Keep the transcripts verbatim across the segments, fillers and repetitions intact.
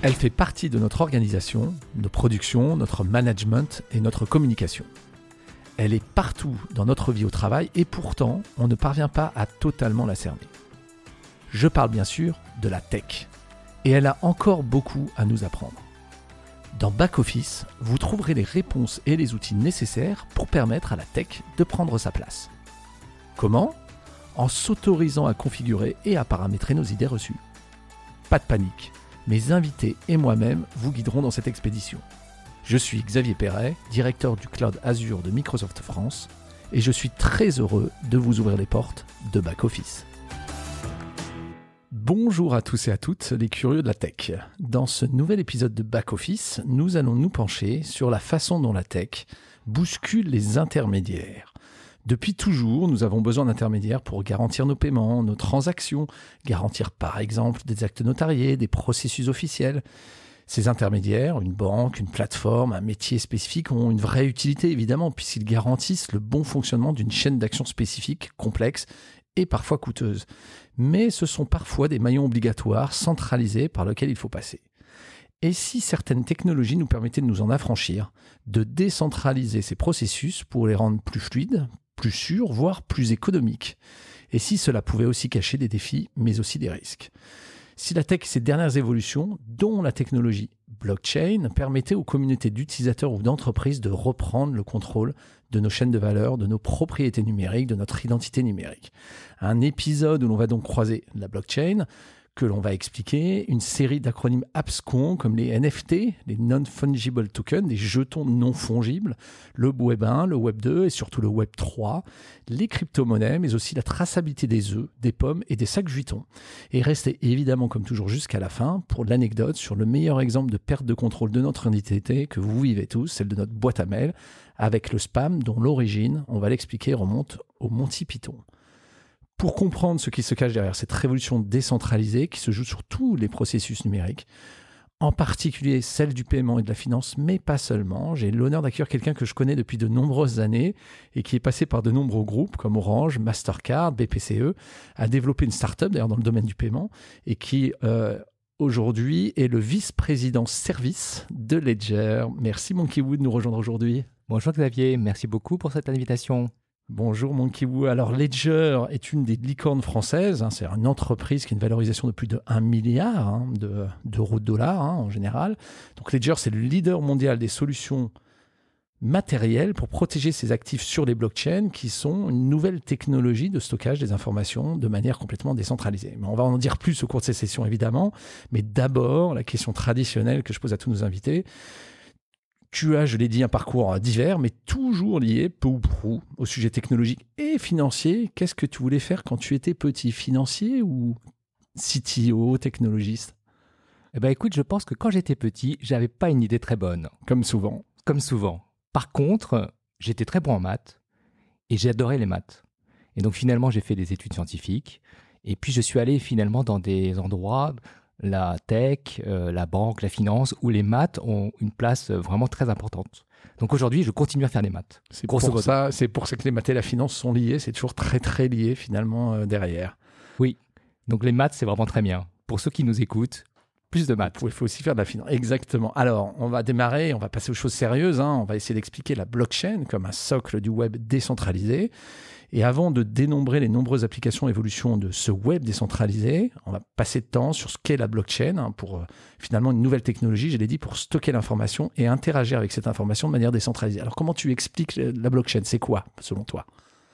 Elle fait partie de notre organisation, nos productions, notre management et notre communication. Elle est partout dans notre vie au travail et pourtant, on ne parvient pas à totalement la cerner. Je parle bien sûr de la tech et elle a encore beaucoup à nous apprendre. Dans Back Office, vous trouverez les réponses et les outils nécessaires pour permettre à la tech de prendre sa place. Comment ? En s'autorisant à configurer et à paramétrer nos idées reçues. Pas de panique. Mes invités et moi-même vous guiderons dans cette expédition. Je suis Xavier Perret, directeur du Cloud Azure de Microsoft France, et je suis très heureux de vous ouvrir les portes de Back Office. Bonjour à tous et à toutes les curieux de la tech. Dans ce nouvel épisode de Back Office, nous allons nous pencher sur la façon dont la tech bouscule les intermédiaires. Depuis toujours, nous avons besoin d'intermédiaires pour garantir nos paiements, nos transactions, garantir par exemple des actes notariés, des processus officiels. Ces intermédiaires, une banque, une plateforme, un métier spécifique, ont une vraie utilité évidemment puisqu'ils garantissent le bon fonctionnement d'une chaîne d'action spécifique, complexe et parfois coûteuse. Mais ce sont parfois des maillons obligatoires centralisés par lesquels il faut passer. Et si certaines technologies nous permettaient de nous en affranchir, de décentraliser ces processus pour les rendre plus fluides, plus sûrs, voire plus économiques? Et si cela pouvait aussi cacher des défis, mais aussi des risques? Si la tech et ses dernières évolutions, dont la technologie blockchain, permettaient aux communautés d'utilisateurs ou d'entreprises de reprendre le contrôle de nos chaînes de valeur, de nos propriétés numériques, de notre identité numérique. Un épisode où l'on va donc croiser la blockchain, que l'on va expliquer, une série d'acronymes abscons comme les N F T, les Non-Fungible Tokens, des jetons non fongibles, le Web un, le Web deux et surtout le Web trois, les crypto-monnaies, mais aussi la traçabilité des œufs, des pommes et des sacs jutons. Et restez évidemment comme toujours jusqu'à la fin pour l'anecdote sur le meilleur exemple de perte de contrôle de notre identité que vous vivez tous, celle de notre boîte à mail, avec le spam dont l'origine, on va l'expliquer, remonte au Monty Python. Pour comprendre ce qui se cache derrière cette révolution décentralisée qui se joue sur tous les processus numériques, en particulier celle du paiement et de la finance, mais pas seulement, j'ai l'honneur d'accueillir quelqu'un que je connais depuis de nombreuses années et qui est passé par de nombreux groupes comme Orange, Mastercard, B P C E, a développé une start-up d'ailleurs dans le domaine du paiement et qui euh, aujourd'hui est le vice-président service de Ledger. Merci Monkey Wood de nous rejoindre aujourd'hui. Bonjour Xavier, merci beaucoup pour cette invitation. Bonjour Monkey Wood. Alors Ledger est une des licornes françaises, hein, c'est une entreprise qui a une valorisation de plus de un milliard hein, de, d'euros de dollars hein, en général. Donc Ledger, c'est le leader mondial des solutions matérielles pour protéger ses actifs sur les blockchains qui sont une nouvelle technologie de stockage des informations de manière complètement décentralisée. Mais on va en dire plus au cours de cette session évidemment, mais d'abord la question traditionnelle que je pose à tous nos invités. Tu as, je l'ai dit, un parcours divers, mais toujours lié, peu ou prou, au sujet technologique et financier. Qu'est-ce que tu voulais faire quand tu étais petit, financier ou C T O, technologiste ? Eh ben, écoute, je pense que quand j'étais petit, j'avais pas une idée très bonne. Comme souvent. Comme souvent. Par contre, j'étais très bon en maths et j'adorais les maths. Et donc, finalement, j'ai fait des études scientifiques. Et puis, je suis allé finalement dans des endroits... la tech, euh, la banque, la finance, où les maths ont une place vraiment très importante. Donc aujourd'hui, je continue à faire des maths. C'est pour ça, c'est pour ça que les maths et la finance sont liés, c'est toujours très très lié finalement euh, derrière. Oui, donc les maths, c'est vraiment très bien. Pour ceux qui nous écoutent, plus de maths. Il faut aussi faire de la finance. Exactement. Alors, on va démarrer, on va passer aux choses sérieuses. Hein. On va essayer d'expliquer la blockchain comme un socle du web décentralisé. Et avant de dénombrer les nombreuses applications et évolutions de ce web décentralisé, on va passer de temps sur ce qu'est la blockchain hein, pour euh, finalement une nouvelle technologie, je l'ai dit, pour stocker l'information et interagir avec cette information de manière décentralisée. Alors, comment tu expliques la blockchain ? C'est quoi, selon toi ?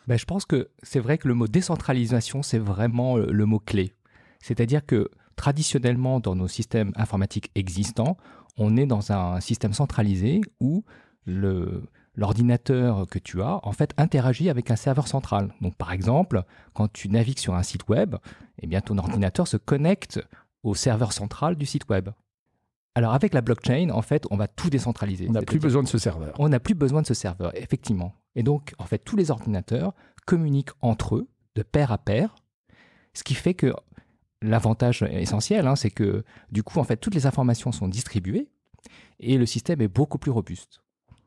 Ben, je pense que c'est vrai que le mot décentralisation, c'est vraiment le, le mot clé. C'est-à-dire que traditionnellement, dans nos systèmes informatiques existants, on est dans un système centralisé où le... l'ordinateur que tu as, en fait, interagit avec un serveur central. Donc, par exemple, quand tu navigues sur un site web, eh bien, ton ordinateur se connecte au serveur central du site web. Alors, avec la blockchain, en fait, on va tout décentraliser. On n'a plus besoin de ce serveur. On n'a plus besoin de ce serveur, effectivement. Et donc, en fait, tous les ordinateurs communiquent entre eux, de pair à pair, ce qui fait que l'avantage essentiel, hein, c'est que, du coup, en fait, toutes les informations sont distribuées et le système est beaucoup plus robuste.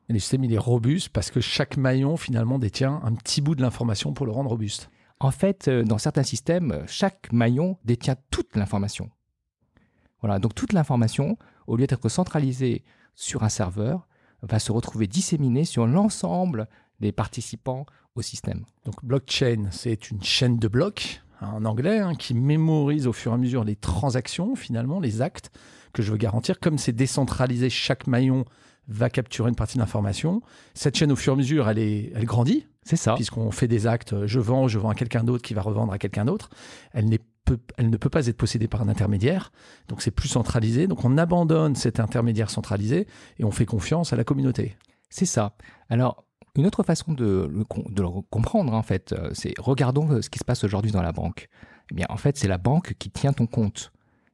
Et le système, il est robuste parce que chaque maillon, finalement, détient un petit bout de l'information pour le rendre robuste. En fait, dans certains systèmes, chaque maillon détient toute l'information. Voilà. Donc toute l'information, au lieu d'être centralisée sur un serveur, va se retrouver disséminée sur l'ensemble des participants au système. Donc blockchain, c'est une chaîne de blocs, hein, en anglais, hein, qui mémorise au fur et à mesure les transactions, finalement, les actes que je veux garantir. Comme c'est décentralisé, chaque maillon va capturer une partie de l'information. Cette chaîne, au fur et à mesure, elle, est, elle grandit. C'est ça. Puisqu'on fait des actes, je vends, je vends à quelqu'un d'autre qui va revendre à quelqu'un d'autre. Elle n'est Peut, elle ne peut pas être possédée par un intermédiaire, donc c'est plus centralisé. Donc on abandonne cet intermédiaire centralisé et on fait confiance à la communauté. C'est ça. Alors, une autre façon de le, de le comprendre, en fait, c'est regardons ce qui se passe aujourd'hui dans la banque. Eh bien, en fait, c'est la banque qui tient ton compte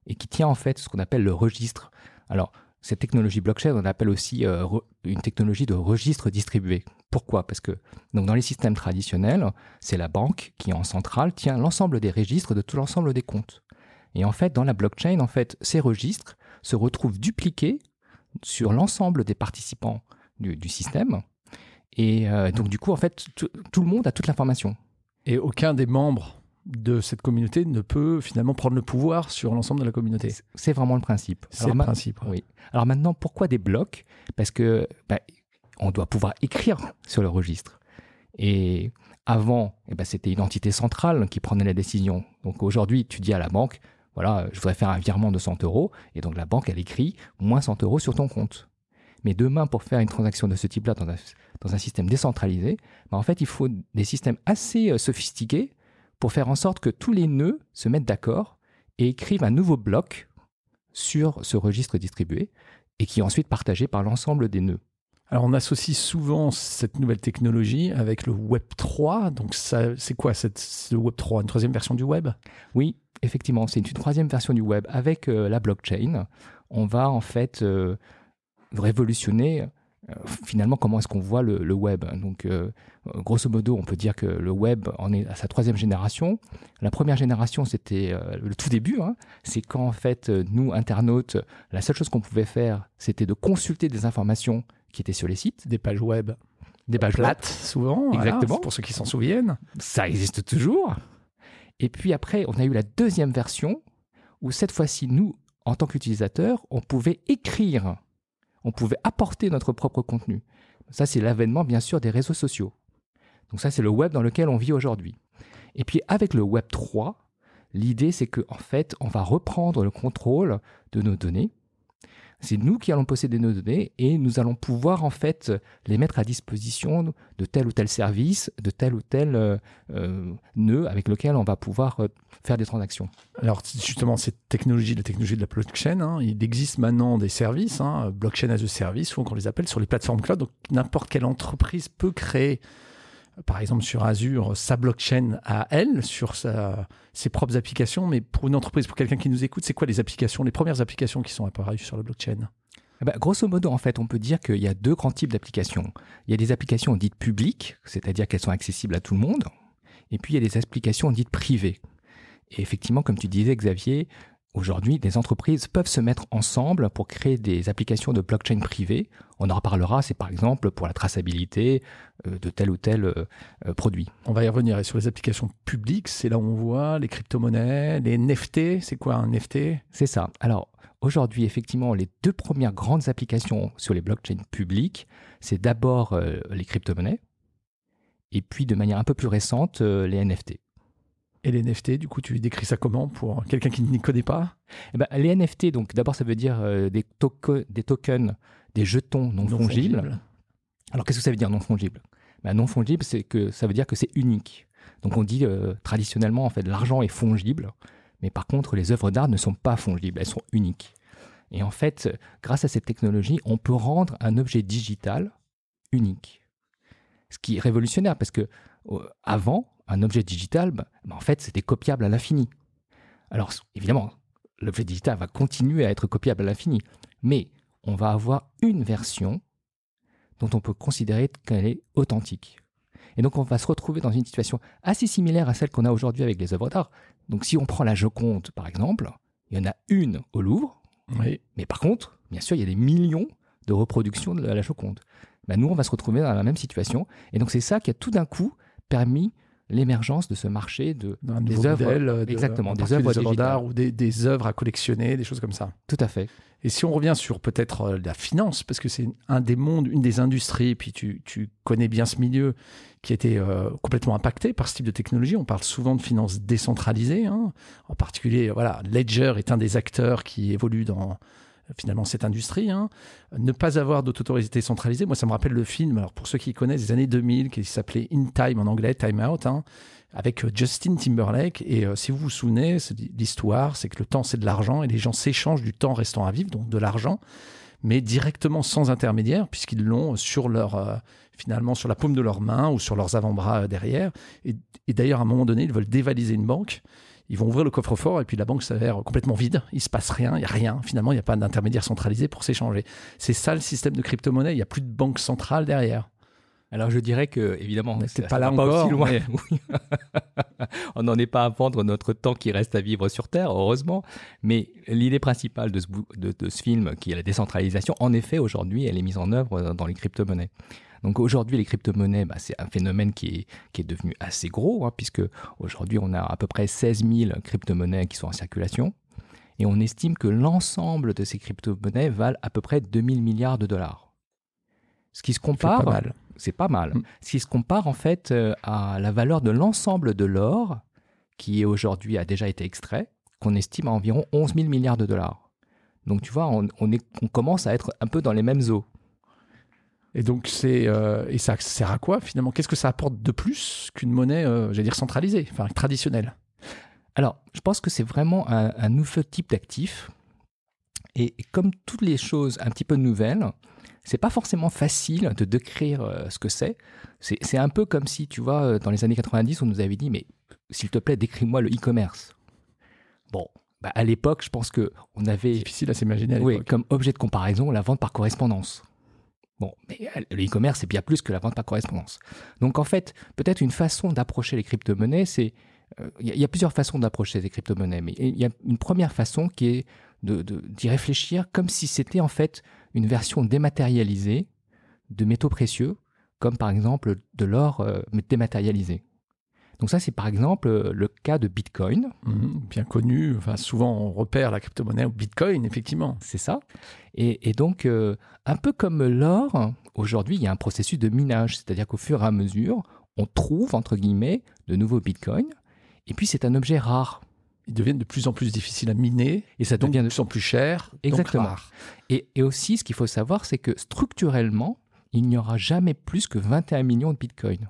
et qui tient, en fait, ce qu'on appelle le registre. Alors, cette technologie blockchain, on appelle aussi euh, re, une technologie de registre distribué. Pourquoi ? Parce que donc dans les systèmes traditionnels, c'est la banque qui, en centrale, tient l'ensemble des registres de tout l'ensemble des comptes. Et en fait, dans la blockchain, en fait, ces registres se retrouvent dupliqués sur l'ensemble des participants du, du système. Et euh, donc, du coup, en fait, tout, tout le monde a toute l'information. Et aucun des membres de cette communauté ne peut finalement prendre le pouvoir sur l'ensemble de la communauté. C'est vraiment le principe. C'est Alors, le ma- principe. Oui. Alors maintenant, pourquoi des blocs ? Parce que... Bah, on doit pouvoir écrire sur le registre. Et avant, eh ben, c'était une entité centrale qui prenait la décision. Donc aujourd'hui, tu dis à la banque, voilà, je voudrais faire un virement de cent euros. Et donc la banque, elle écrit moins cent euros sur ton compte. Mais demain, pour faire une transaction de ce type-là dans un, dans un système décentralisé, ben en fait, il faut des systèmes assez sophistiqués pour faire en sorte que tous les nœuds se mettent d'accord et écrivent un nouveau bloc sur ce registre distribué et qui est ensuite partagé par l'ensemble des nœuds. Alors, on associe souvent cette nouvelle technologie avec le Web trois. Donc, ça, c'est quoi cette, le Web trois ? Une troisième version du web ? Oui, effectivement, c'est une troisième version du web. Avec euh, la blockchain, on va en fait euh, révolutionner euh, finalement comment est-ce qu'on voit le, le web. Donc, euh, grosso modo, on peut dire que le web en est à sa troisième génération. La première génération, c'était euh, le tout début. Hein, c'est quand, en fait, nous, internautes, la seule chose qu'on pouvait faire, c'était de consulter des informations qui étaient sur les sites. Des pages web. Des pages plates, plates souvent. Exactement. Voilà, pour ceux qui s'en souviennent. Ça existe toujours. Et puis après, on a eu la deuxième version où cette fois-ci, nous, en tant qu'utilisateurs, on pouvait écrire. On pouvait apporter notre propre contenu. Ça, c'est l'avènement, bien sûr, des réseaux sociaux. Donc ça, c'est le web dans lequel on vit aujourd'hui. Et puis avec le Web trois, l'idée, c'est qu'en fait, on va reprendre le contrôle de nos données. C'est nous qui allons posséder nos données et nous allons pouvoir en fait les mettre à disposition de tel ou tel service, de tel ou tel euh, euh, nœud avec lequel on va pouvoir euh, faire des transactions. Alors justement, cette technologie, la technologie de la blockchain, hein, il existe maintenant des services, hein, blockchain as a service, souvent qu'on les appelle, sur les plateformes cloud. Donc n'importe quelle entreprise peut créer, par exemple sur Azure, sa blockchain à elle, sur sa, ses propres applications. Mais pour une entreprise, pour quelqu'un qui nous écoute, c'est quoi les applications, les premières applications qui sont apparues sur la blockchain ? Eh ben, grosso modo, en fait, on peut dire qu'il y a deux grands types d'applications. Il y a des applications dites publiques, c'est-à-dire qu'elles sont accessibles à tout le monde. Et puis, il y a des applications dites privées. Et effectivement, comme tu disais, Xavier, aujourd'hui, des entreprises peuvent se mettre ensemble pour créer des applications de blockchain privées. On en reparlera, c'est par exemple pour la traçabilité de tel ou tel produit. On va y revenir. Et sur les applications publiques, c'est là où on voit les crypto-monnaies, les N F T. C'est quoi un N F T ? C'est ça. Alors aujourd'hui, effectivement, les deux premières grandes applications sur les blockchains publiques, c'est d'abord les crypto-monnaies et puis de manière un peu plus récente, les N F T. Et les N F T, du coup, tu décris ça comment pour quelqu'un qui n'y connaît pas ? Eh ben, les N F T, donc d'abord, ça veut dire euh, des, toco- des tokens, des jetons non, non fongibles. fongibles. Alors, qu'est-ce que ça veut dire non fongible ? Ben, non fongible, c'est que ça veut dire que c'est unique. Donc, on dit euh, traditionnellement, en fait, l'argent est fongible, mais par contre, les œuvres d'art ne sont pas fongibles, elles sont uniques. Et en fait, grâce à cette technologie, on peut rendre un objet digital unique. Ce qui est révolutionnaire, parce que euh, avant, un objet digital, bah, bah en fait, c'était copiable à l'infini. Alors, évidemment, l'objet digital va continuer à être copiable à l'infini, mais on va avoir une version dont on peut considérer qu'elle est authentique. Et donc, on va se retrouver dans une situation assez similaire à celle qu'on a aujourd'hui avec les œuvres d'art. Donc, si on prend la Joconde, par exemple, il y en a une au Louvre, oui. Mais par contre, bien sûr, il y a des millions de reproductions de la Joconde. Bah, nous, on va se retrouver dans la même situation. Et donc, c'est ça qui a tout d'un coup permis l'émergence de ce marché de, des œuvres, modèle, de, exactement, des œuvres, des œuvres d'art ou des, des œuvres à collectionner, des choses comme ça. Tout à fait. Et si on revient sur peut-être la finance, parce que c'est un des mondes, une des industries, puis tu, tu connais bien ce milieu qui a été euh, complètement impacté par ce type de technologie. On parle souvent de finance décentralisée, hein. En particulier, voilà, Ledger est un des acteurs qui évolue dans finalement cette industrie, hein. Ne pas avoir d'autorité centralisée, moi ça me rappelle le film, alors pour ceux qui connaissent, des années deux mille, qui s'appelait In Time en anglais, Time Out, hein, avec Justin Timberlake. Et euh, si vous vous souvenez, c'est, l'histoire, c'est que le temps c'est de l'argent et les gens s'échangent du temps restant à vivre, donc de l'argent, mais directement sans intermédiaire, puisqu'ils l'ont sur leur, euh, finalement sur la paume de leurs mains ou sur leurs avant-bras euh, derrière. Et, et d'ailleurs, à un moment donné, ils veulent dévaliser une banque. Ils vont ouvrir le coffre-fort et puis la banque s'avère complètement vide. Il ne se passe rien, il n'y a rien. Finalement, il n'y a pas d'intermédiaire centralisé pour s'échanger. C'est ça le système de crypto-monnaie. Il n'y a plus de banque centrale derrière. Alors, je dirais que, évidemment, on c'est pas là encore, pas aussi loin. Mais... Oui. On n'en est pas à vendre notre temps qui reste à vivre sur Terre, heureusement. Mais l'idée principale de ce, de, de ce film, qui est la décentralisation, en effet, aujourd'hui, elle est mise en œuvre dans les crypto-monnaies. Donc aujourd'hui, les crypto-monnaies, bah, c'est un phénomène qui est, qui est devenu assez gros, hein, puisque aujourd'hui, on a à peu près seize mille crypto-monnaies qui sont en circulation. Et on estime que l'ensemble de ces crypto-monnaies valent à peu près deux mille milliards de dollars. Ce qui se compare... C'est pas mal. C'est pas mal. Mmh. Ce qui se compare en fait euh, à la valeur de l'ensemble de l'or, qui aujourd'hui a déjà été extrait, qu'on estime à environ onze mille milliards de dollars. Donc tu vois, on, on, est, on commence à être un peu dans les mêmes eaux. Et donc, c'est, euh, et ça sert à quoi finalement ? Qu'est-ce que ça apporte de plus qu'une monnaie, euh, j'allais dire centralisée, enfin traditionnelle ? Alors, je pense que c'est vraiment un, un nouveau type d'actif. Et, et comme toutes les choses un petit peu nouvelles, c'est pas forcément facile de décrire euh, ce que c'est. c'est. C'est un peu comme si, tu vois, dans les années quatre-vingt-dix, on nous avait dit « Mais s'il te plaît, décris-moi le e-commerce ». Bon, bah, à l'époque, je pense qu'on avait... Difficile à s'imaginer à l'époque. Oui, comme objet de comparaison, la vente par correspondance. Bon, mais le e-commerce, c'est bien plus que la vente par correspondance. Donc, en fait, peut-être une façon d'approcher les crypto-monnaies, c'est... Il euh, y, y a plusieurs façons d'approcher les crypto-monnaies, mais il y a une première façon qui est de, de, d'y réfléchir comme si c'était, en fait, une version dématérialisée de métaux précieux, comme, par exemple, de l'or euh, dématérialisé. Donc ça, c'est par exemple le cas de Bitcoin. Mmh, bien connu, enfin, souvent on repère la crypto-monnaie au Bitcoin, effectivement. C'est ça. Et, et donc, euh, un peu comme l'or, aujourd'hui, il y a un processus de minage. C'est-à-dire qu'au fur et à mesure, on trouve, entre guillemets, de nouveaux Bitcoins. Et puis, c'est un objet rare. Ils deviennent de plus en plus difficiles à miner. Et ça devient de plus en plus cher. Exactement. Donc rare. Et, et aussi, ce qu'il faut savoir, c'est que structurellement, il n'y aura jamais plus que vingt et un millions de Bitcoins.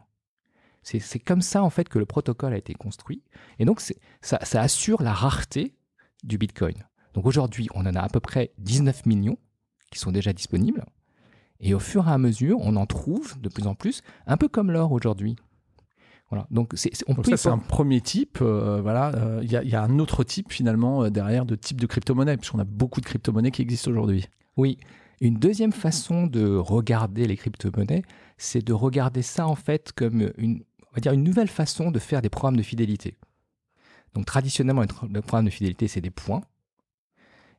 C'est, c'est comme ça, en fait, que le protocole a été construit. Et donc, c'est, ça, ça assure la rareté du Bitcoin. Donc, aujourd'hui, on en a à peu près dix-neuf millions qui sont déjà disponibles. Et au fur et à mesure, on en trouve de plus en plus, un peu comme l'or aujourd'hui. Voilà. Donc, c'est, on donc peut ça, c'est un premier type. Euh, voilà. Euh, y, y a un autre type, finalement, euh, derrière, de type de crypto-monnaie, puisqu'on a beaucoup de crypto-monnaies qui existent aujourd'hui. Oui. Une deuxième façon de regarder les crypto-monnaies, c'est de regarder ça, en fait, comme une... on va dire une nouvelle façon de faire des programmes de fidélité. Donc traditionnellement, le programme de fidélité, c'est des points.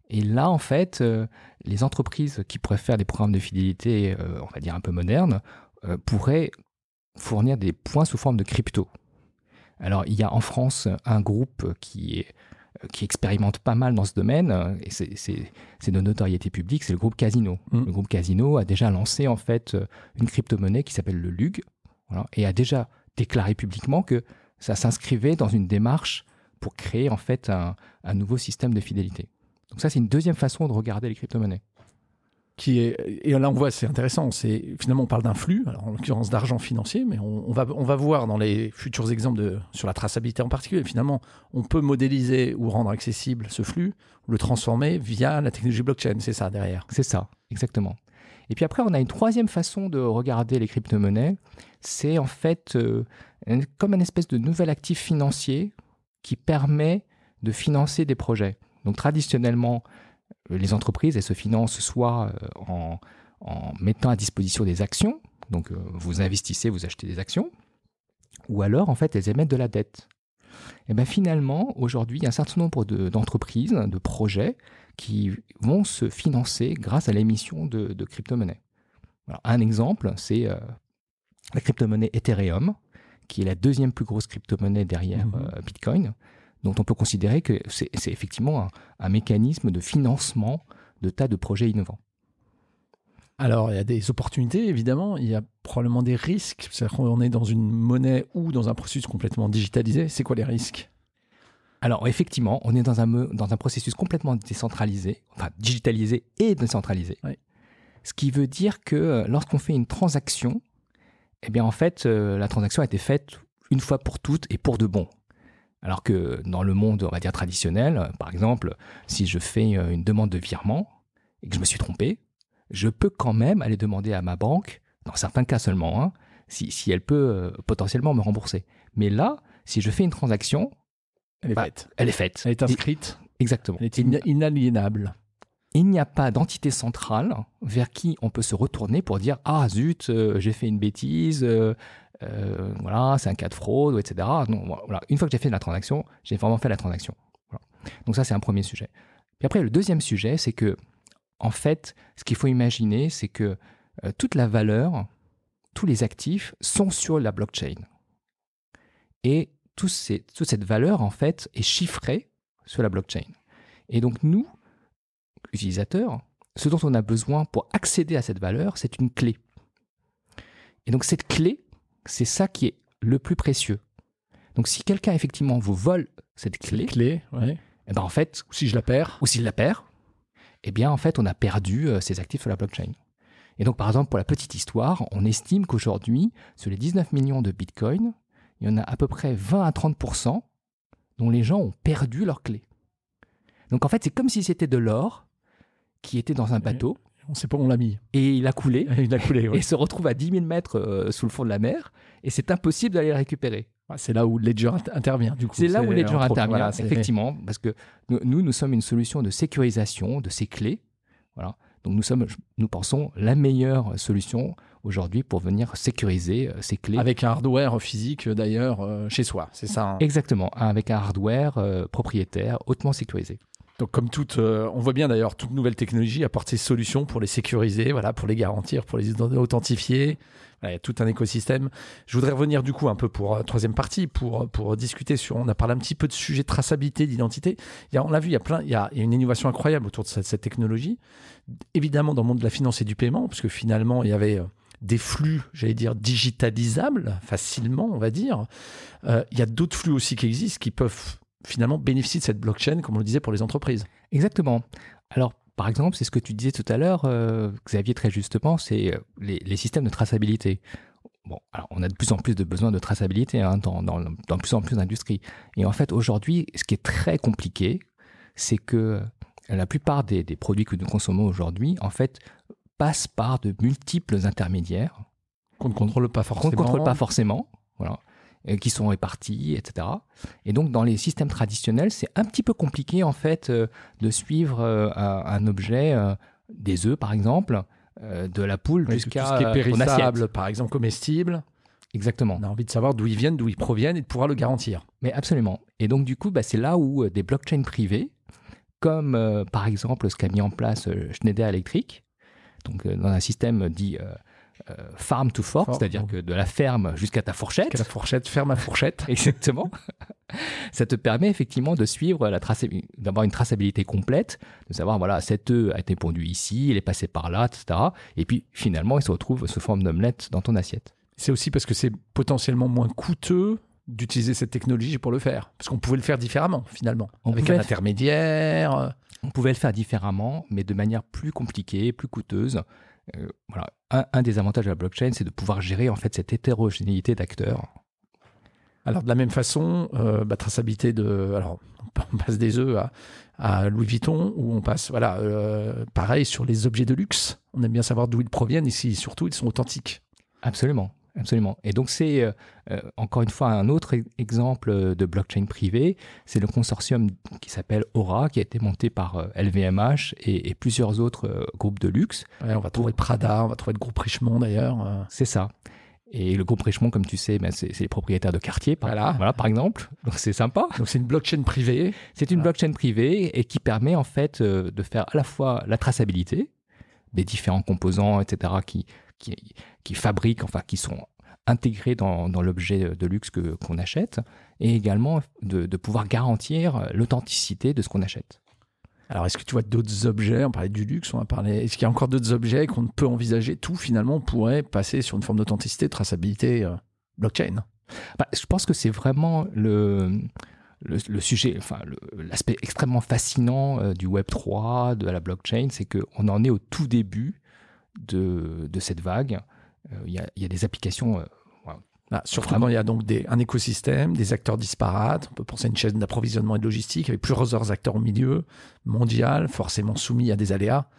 Et là, en fait, euh, les entreprises qui préfèrent des programmes de fidélité, euh, on va dire un peu modernes, euh, pourraient fournir des points sous forme de crypto. Alors, il y a en France un groupe qui, est, qui expérimente pas mal dans ce domaine, et c'est, c'est, c'est de notoriété publique, c'est le groupe Casino. Mmh. Le groupe Casino a déjà lancé, en fait, une crypto-monnaie qui s'appelle le Lug, voilà, et a déjà déclarer publiquement que ça s'inscrivait dans une démarche pour créer en fait un, un nouveau système de fidélité. Donc ça, c'est une deuxième façon de regarder les crypto-monnaies. Qui est, et là, on voit, c'est intéressant, c'est, finalement, on parle d'un flux, alors en l'occurrence d'argent financier, mais on, on, va, on va voir dans les futurs exemples de, sur la traçabilité en particulier, finalement, on peut modéliser ou rendre accessible ce flux, ou le transformer via la technologie blockchain, c'est ça derrière. C'est ça, exactement. Et puis après, on a une troisième façon de regarder les crypto-monnaies. C'est en fait euh, comme une espèce de nouvel actif financier qui permet de financer des projets. Donc traditionnellement, les entreprises, elles se financent soit en, en mettant à disposition des actions. Donc euh, vous investissez, vous achetez des actions. Ou alors, en fait, elles émettent de la dette. Et bien finalement, aujourd'hui, il y a un certain nombre de, d'entreprises, de projets qui vont se financer grâce à l'émission de, de crypto-monnaies. Alors, un exemple, c'est euh, la crypto-monnaie Ethereum qui est la deuxième plus grosse crypto-monnaie derrière mmh. euh, Bitcoin, dont on peut considérer que c'est, c'est effectivement un, un mécanisme de financement de tas de projets innovants. Alors, il y a des opportunités, évidemment. Il y a probablement des risques. C'est-à-dire qu'on est dans une monnaie ou dans un processus complètement digitalisé. C'est quoi les risques ? Alors, effectivement, on est dans un, dans un processus complètement décentralisé, enfin digitalisé et décentralisé. Oui. Ce qui veut dire que lorsqu'on fait une transaction, eh bien, en fait, euh, la transaction a été faite une fois pour toutes et pour de bon. Alors que dans le monde, on va dire, traditionnel, par exemple, si je fais une demande de virement et que je me suis trompé, je peux quand même aller demander à ma banque, dans certains cas seulement, hein, si, si elle peut euh, potentiellement me rembourser. Mais là, si je fais une transaction, elle est, bah, faite. Elle est faite. Elle est inscrite. Et, exactement. Elle est in- inaliénable. Il n'y a pas d'entité centrale vers qui on peut se retourner pour dire « Ah zut, euh, j'ai fait une bêtise, euh, euh, voilà, c'est un cas de fraude, et cetera » Non, voilà. Une fois que j'ai fait la transaction, j'ai vraiment fait la transaction. Voilà. Donc ça, c'est un premier sujet. Puis après, le deuxième sujet, c'est que en fait, ce qu'il faut imaginer, c'est que euh, toute la valeur, tous les actifs sont sur la blockchain. Et tout ces, toute cette valeur, en fait, est chiffrée sur la blockchain. Et donc, nous, utilisateurs, ce dont on a besoin pour accéder à cette valeur, c'est une clé. Et donc, cette clé, c'est ça qui est le plus précieux. Donc, si quelqu'un, effectivement, vous vole cette clé, clé ouais. et ben, en fait, ou si je la perds, ou s'il la perd, eh bien, en fait, on a perdu euh, ces actifs sur la blockchain. Et donc, par exemple, pour la petite histoire, on estime qu'aujourd'hui, sur les dix-neuf millions de bitcoins, il y en a à peu près vingt à trente pour cent dont les gens ont perdu leurs clés. Donc, en fait, c'est comme si c'était de l'or qui était dans un bateau. Et on ne sait pas où on l'a mis. Et il a coulé. Il a coulé, ouais. Et se retrouve à dix mille mètres euh, sous le fond de la mer. Et c'est impossible d'aller le récupérer. C'est là où Ledger intervient, du coup. C'est là c'est où Ledger intervient, voilà, effectivement, vrai. Parce que nous, nous sommes une solution de sécurisation de ces clés. Voilà. Donc, nous sommes, nous pensons, la meilleure solution aujourd'hui pour venir sécuriser ces clés. Avec un hardware physique, d'ailleurs, euh, chez soi, c'est ça hein. Exactement, avec un hardware euh, propriétaire, hautement sécurisé. Donc, comme toute, euh, on voit bien d'ailleurs, toute nouvelle technologie apporte ses solutions pour les sécuriser, voilà, pour les garantir, pour les authentifier. Voilà, il y a tout un écosystème. Je voudrais revenir du coup un peu pour euh, troisième partie, pour pour discuter sur. On a parlé un petit peu de sujet de traçabilité, d'identité. Il y a, on l'a vu, il y a plein, il y a, il y a une innovation incroyable autour de cette, cette technologie. Évidemment, dans le monde de la finance et du paiement, parce que finalement, il y avait euh, des flux, j'allais dire, digitalisables facilement, on va dire. Euh, il y a d'autres flux aussi qui existent, qui peuvent finalement bénéficient de cette blockchain, comme on le disait, pour les entreprises. Exactement. Alors, par exemple, c'est ce que tu disais tout à l'heure, euh, Xavier, très justement, c'est euh, les, les systèmes de traçabilité. Bon, alors, on a de plus en plus de besoins de traçabilité hein, dans, dans, dans de plus en plus d'industries. Et en fait, aujourd'hui, ce qui est très compliqué, c'est que la plupart des, des produits que nous consommons aujourd'hui, en fait, passent par de multiples intermédiaires. Qu'on ne contrôle pas forcément. Qu'on ne contrôle pas forcément, voilà. Qui sont répartis, et cetera. Et donc, dans les systèmes traditionnels, c'est un petit peu compliqué, en fait, euh, de suivre euh, un, un objet, euh, des œufs, par exemple, euh, de la poule oui, jusqu'à ton assiette. Tout ce qui est périssable, par exemple, comestible. Exactement. On a envie de savoir d'où ils viennent, d'où ils proviennent et de pouvoir le garantir. Mais absolument. Et donc, du coup, bah, c'est là où euh, des blockchains privées, comme, euh, par exemple, ce qu'a mis en place euh, Schneider Electric, donc euh, dans un système dit... Euh, Euh, farm to fork, For, c'est-à-dire oh. que de la ferme jusqu'à ta fourchette. Jusqu'à la fourchette, ferme à fourchette. Exactement. Ça te permet effectivement de suivre la traçabilité, d'avoir une traçabilité complète, de savoir, voilà, cet œuf a été pondu ici, il est passé par là, et cetera. Et puis finalement, il se retrouve sous forme d'omelette dans ton assiette. C'est aussi parce que c'est potentiellement moins coûteux d'utiliser cette technologie pour le faire. Parce qu'on pouvait le faire différemment, finalement. On avec un intermédiaire. On pouvait le faire différemment, mais de manière plus compliquée, plus coûteuse. Euh, voilà. un, un des avantages de la blockchain, c'est de pouvoir gérer en fait cette hétérogénéité d'acteurs. Alors de la même façon, euh, bah, traçabilité de, alors on passe des œufs à, à Louis Vuitton où on passe, voilà, euh, pareil sur les objets de luxe. On aime bien savoir d'où ils proviennent et si surtout ils sont authentiques. Absolument, absolument. Et donc c'est euh, euh, encore une fois un autre exemple de blockchain privée. C'est le consortium qui s'appelle Aura, qui a été monté par euh, L V M H et, et plusieurs autres euh, groupes de luxe. Ouais, on va trouver Prada, on va trouver le groupe Richemont d'ailleurs. Euh. C'est ça. Et le groupe Richemont, comme tu sais, ben, c'est, c'est les propriétaires de Cartier, par, voilà. Voilà, par exemple. Donc c'est sympa. Donc c'est une blockchain privée. C'est une voilà. blockchain privée et qui permet en fait euh, de faire à la fois la traçabilité des différents composants, et cetera, qui Qui, qui fabriquent, enfin qui sont intégré dans, dans l'objet de luxe que, qu'on achète, et également de, de pouvoir garantir l'authenticité de ce qu'on achète. Alors, est-ce que tu vois d'autres objets, on parlait du luxe, on a parlé, est-ce qu'il y a encore d'autres objets qu'on peut envisager? Tout, finalement, pourrait passer sur une forme d'authenticité, de traçabilité euh, blockchain. Bah, je pense que c'est vraiment le... Le, le sujet, enfin, le, l'aspect extrêmement fascinant euh, du web trois, de la blockchain, c'est qu'on en est au tout début de, de cette vague. Il euh, y, y a des applications. Euh, wow. ah, surtout quand il y a donc des, un écosystème, des acteurs disparates. On peut penser à une chaîne d'approvisionnement et de logistique avec plusieurs acteurs au milieu, mondial, forcément soumis à des aléas.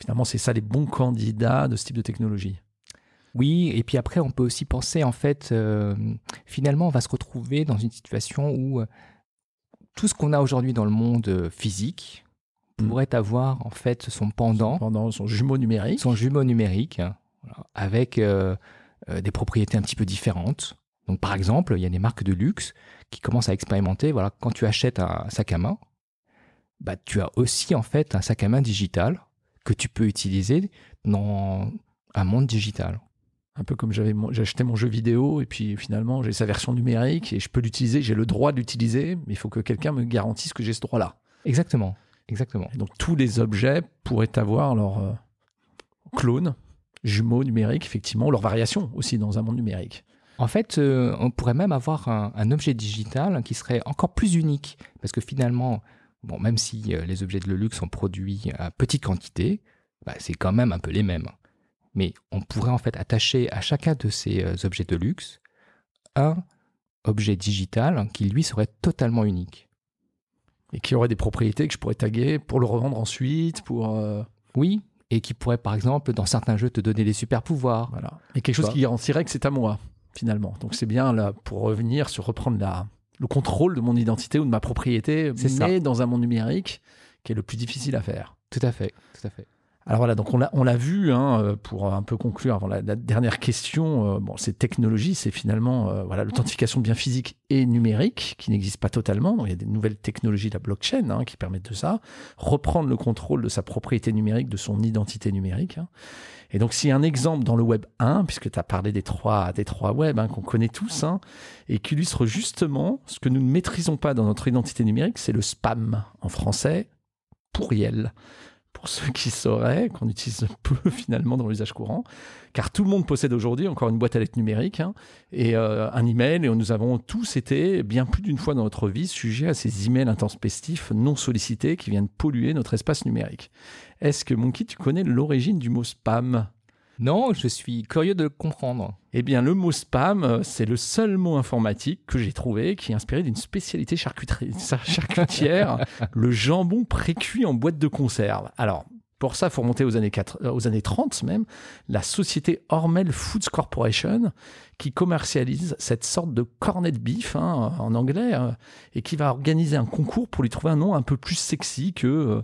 Finalement, c'est ça les bons candidats de ce type de technologie. Oui, et puis après, on peut aussi penser, en fait, euh, finalement, on va se retrouver dans une situation où. Euh, Tout ce qu'on a aujourd'hui dans le monde physique pourrait avoir en fait son pendant, pendant son jumeau numérique, son jumeau numérique, avec euh, des propriétés un petit peu différentes. Donc, par exemple, il y a des marques de luxe qui commencent à expérimenter. Voilà, quand tu achètes un sac à main, bah tu as aussi en fait un sac à main digital que tu peux utiliser dans un monde digital. Un peu comme j'avais, j'ai acheté mon jeu vidéo et puis finalement j'ai sa version numérique et je peux l'utiliser, j'ai le droit de l'utiliser, mais il faut que quelqu'un me garantisse que j'ai ce droit-là. Exactement, exactement. Et donc tous les objets pourraient avoir leur euh, clone, jumeau numérique, effectivement, leur variation aussi dans un monde numérique. En fait, euh, on pourrait même avoir un, un objet digital qui serait encore plus unique parce que finalement, bon, même si euh, les objets de luxe sont produits à petite quantité, bah, c'est quand même un peu les mêmes. Mais on pourrait en fait attacher à chacun de ces objets de luxe un objet digital qui lui serait totalement unique. Et qui aurait des propriétés que je pourrais taguer pour le revendre ensuite, pour... Euh... Oui, et qui pourrait par exemple dans certains jeux te donner des super pouvoirs. Voilà. Et quelque chose qui garantirait que c'est à moi finalement. Donc c'est bien là pour revenir sur reprendre la, le contrôle de mon identité ou de ma propriété, c'est mais ça. Dans un monde numérique qui est le plus difficile à faire. Tout à fait, tout à fait. Alors voilà, donc on l'a, on l'a vu, hein, pour un peu conclure avant la, la dernière question, euh, bon, ces technologies, c'est finalement euh, voilà, l'authentification bien physique et numérique qui n'existe pas totalement. Donc il y a des nouvelles technologies, la blockchain, hein, qui permettent de ça, reprendre le contrôle de sa propriété numérique, de son identité numérique. Hein. Et donc s'il y a un exemple dans le web un, puisque tu as parlé des trois, des trois web hein, qu'on connaît tous, hein, et qui illustre justement ce que nous ne maîtrisons pas dans notre identité numérique, c'est le spam, en français, pourriel. Pour ceux qui sauraient, qu'on utilise peu finalement dans l'usage courant, car tout le monde possède aujourd'hui encore une boîte à lettres numérique hein, et euh, un email, et nous avons tous été bien plus d'une fois dans notre vie sujets à ces emails intempestifs non sollicités qui viennent polluer notre espace numérique. Est-ce que Monkey, tu connais l'origine du mot spam ? Non, je suis curieux de le comprendre. Eh bien, le mot spam, c'est le seul mot informatique que j'ai trouvé qui est inspiré d'une spécialité charcutière, le jambon précuit en boîte de conserve. Alors, pour ça, il faut remonter aux années, quatre, aux années trente même, la société Hormel Foods Corporation qui commercialise cette sorte de corned beef hein, en anglais et qui va organiser un concours pour lui trouver un nom un peu plus sexy que... Euh,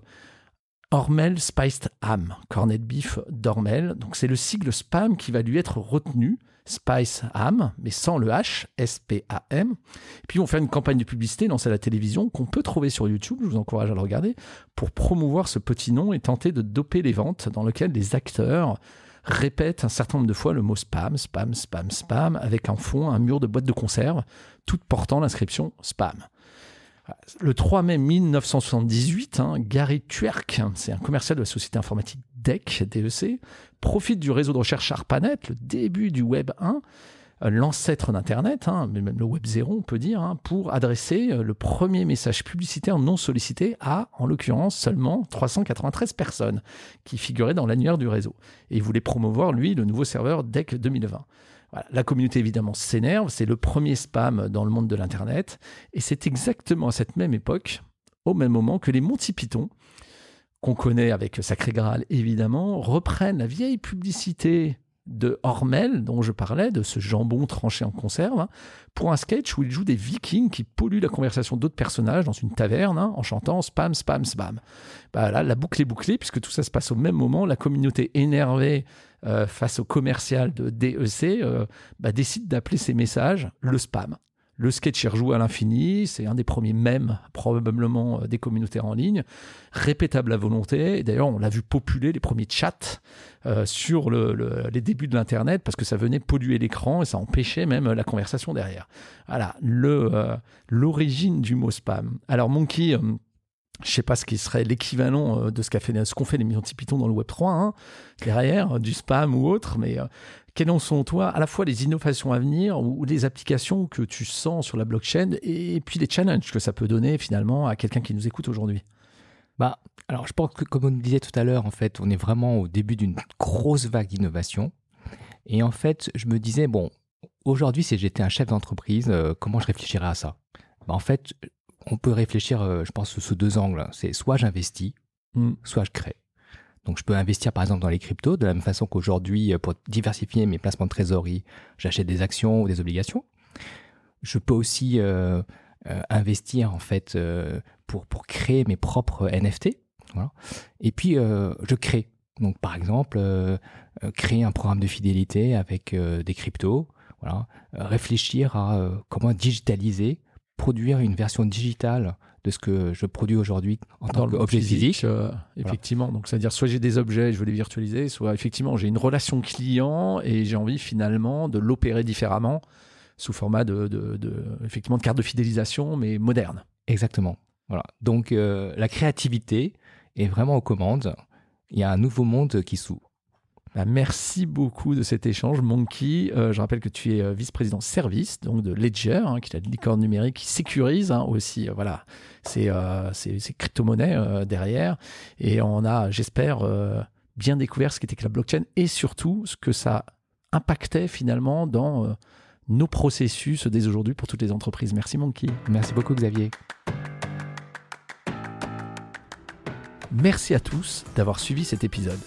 Hormel Spiced Ham, corned beef d'Hormel. Donc c'est le sigle spam qui va lui être retenu, Spice Ham, mais sans le H, S P A M. Puis on fait une campagne de publicité lancée à la télévision qu'on peut trouver sur YouTube, je vous encourage à le regarder, pour promouvoir ce petit nom et tenter de doper les ventes dans lesquelles les acteurs répètent un certain nombre de fois le mot spam, spam, spam, spam, avec en fond un mur de boîtes de conserve, toutes portant l'inscription spam. Le trois mai mille neuf cent soixante-dix-huit, hein, Gary Tuerck, c'est un commercial de la société informatique D E C, D E C, profite du réseau de recherche ARPANET, le début du web un, euh, l'ancêtre d'Internet, hein, mais même le web zéro on peut dire, hein, pour adresser euh, le premier message publicitaire non sollicité à, en l'occurrence, seulement trois cent quatre-vingt-treize personnes qui figuraient dans l'annuaire du réseau. Et il voulait promouvoir, lui, le nouveau serveur D E C deux mille vingt. Voilà, la communauté, évidemment, s'énerve. C'est le premier spam dans le monde de l'Internet. Et c'est exactement à cette même époque, au même moment, que les Monty Python, qu'on connaît avec Sacré Graal, évidemment, reprennent la vieille publicité de Hormel, dont je parlais, de ce jambon tranché en conserve, hein, pour un sketch où ils jouent des vikings qui polluent la conversation d'autres personnages dans une taverne hein, en chantant spam, spam, spam. Bah là, la boucle est bouclée, puisque tout ça se passe au même moment. La communauté énervée Euh, face au commercial de D E C, euh, bah, décide d'appeler ces messages le spam. Le sketch est rejoué à l'infini, c'est un des premiers mèmes probablement des communautaires en ligne, répétable à volonté. Et d'ailleurs, on l'a vu populer les premiers chats euh, sur le, le, les débuts de l'Internet parce que ça venait polluer l'écran et ça empêchait même la conversation derrière. Voilà, le, euh, l'origine du mot spam. Alors Monkey, euh, je ne sais pas ce qui serait l'équivalent euh, de ce, qu'a fait, ce qu'ont fait les Monty Python dans le web trois, hein, derrière, du spam ou autre, mais... Euh, quelles en sont, toi, à la fois les innovations à venir ou les applications que tu sens sur la blockchain et puis les challenges que ça peut donner finalement à quelqu'un qui nous écoute aujourd'hui? Bah, alors je pense que, comme on le disait tout à l'heure, en fait, on est vraiment au début d'une grosse vague d'innovation. Et en fait, je me disais, bon, aujourd'hui, si j'étais un chef d'entreprise, euh, comment je réfléchirais à ça? Bah, en fait, on peut réfléchir, euh, je pense, sous deux angles. C'est soit j'investis, mm. soit je crée. Donc, je peux investir, par exemple, dans les cryptos, de la même façon qu'aujourd'hui, pour diversifier mes placements de trésorerie, j'achète des actions ou des obligations. Je peux aussi euh, euh, investir, en fait, euh, pour, pour créer mes propres N F T. Voilà. Et puis, euh, je crée. Donc, par exemple, euh, créer un programme de fidélité avec euh, des cryptos. Voilà. Réfléchir à euh, comment digitaliser, produire une version digitale de ce que je produis aujourd'hui en tant qu'objet physique. physique euh, effectivement, voilà. Donc c'est-à-dire soit j'ai des objets, je veux les virtualiser, soit effectivement j'ai une relation client et j'ai envie finalement de l'opérer différemment sous format de, de, de, effectivement, de carte de fidélisation, mais moderne. Exactement. Voilà. Donc euh, la créativité est vraiment aux commandes. Il y a un nouveau monde qui s'ouvre. Bah, merci beaucoup de cet échange, Monkey. Euh, je rappelle que tu es euh, vice-président service donc de Ledger, hein, qui est la licorne numérique qui sécurise hein, aussi euh, voilà, ces euh, crypto-monnaies euh, derrière. Et on a, j'espère, euh, bien découvert ce qu'était que la blockchain et surtout ce que ça impactait finalement dans euh, nos processus dès aujourd'hui pour toutes les entreprises. Merci, Monkey. Merci beaucoup, Xavier. Merci à tous d'avoir suivi cet épisode.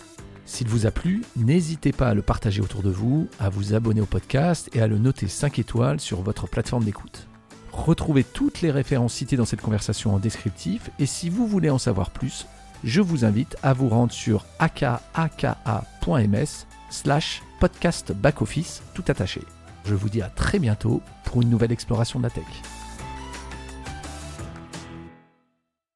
S'il vous a plu, n'hésitez pas à le partager autour de vous, à vous abonner au podcast et à le noter cinq étoiles sur votre plateforme d'écoute. Retrouvez toutes les références citées dans cette conversation en descriptif et si vous voulez en savoir plus, je vous invite à vous rendre sur akaka.ms slash podcast back office tout attaché. Je vous dis à très bientôt pour une nouvelle exploration de la tech.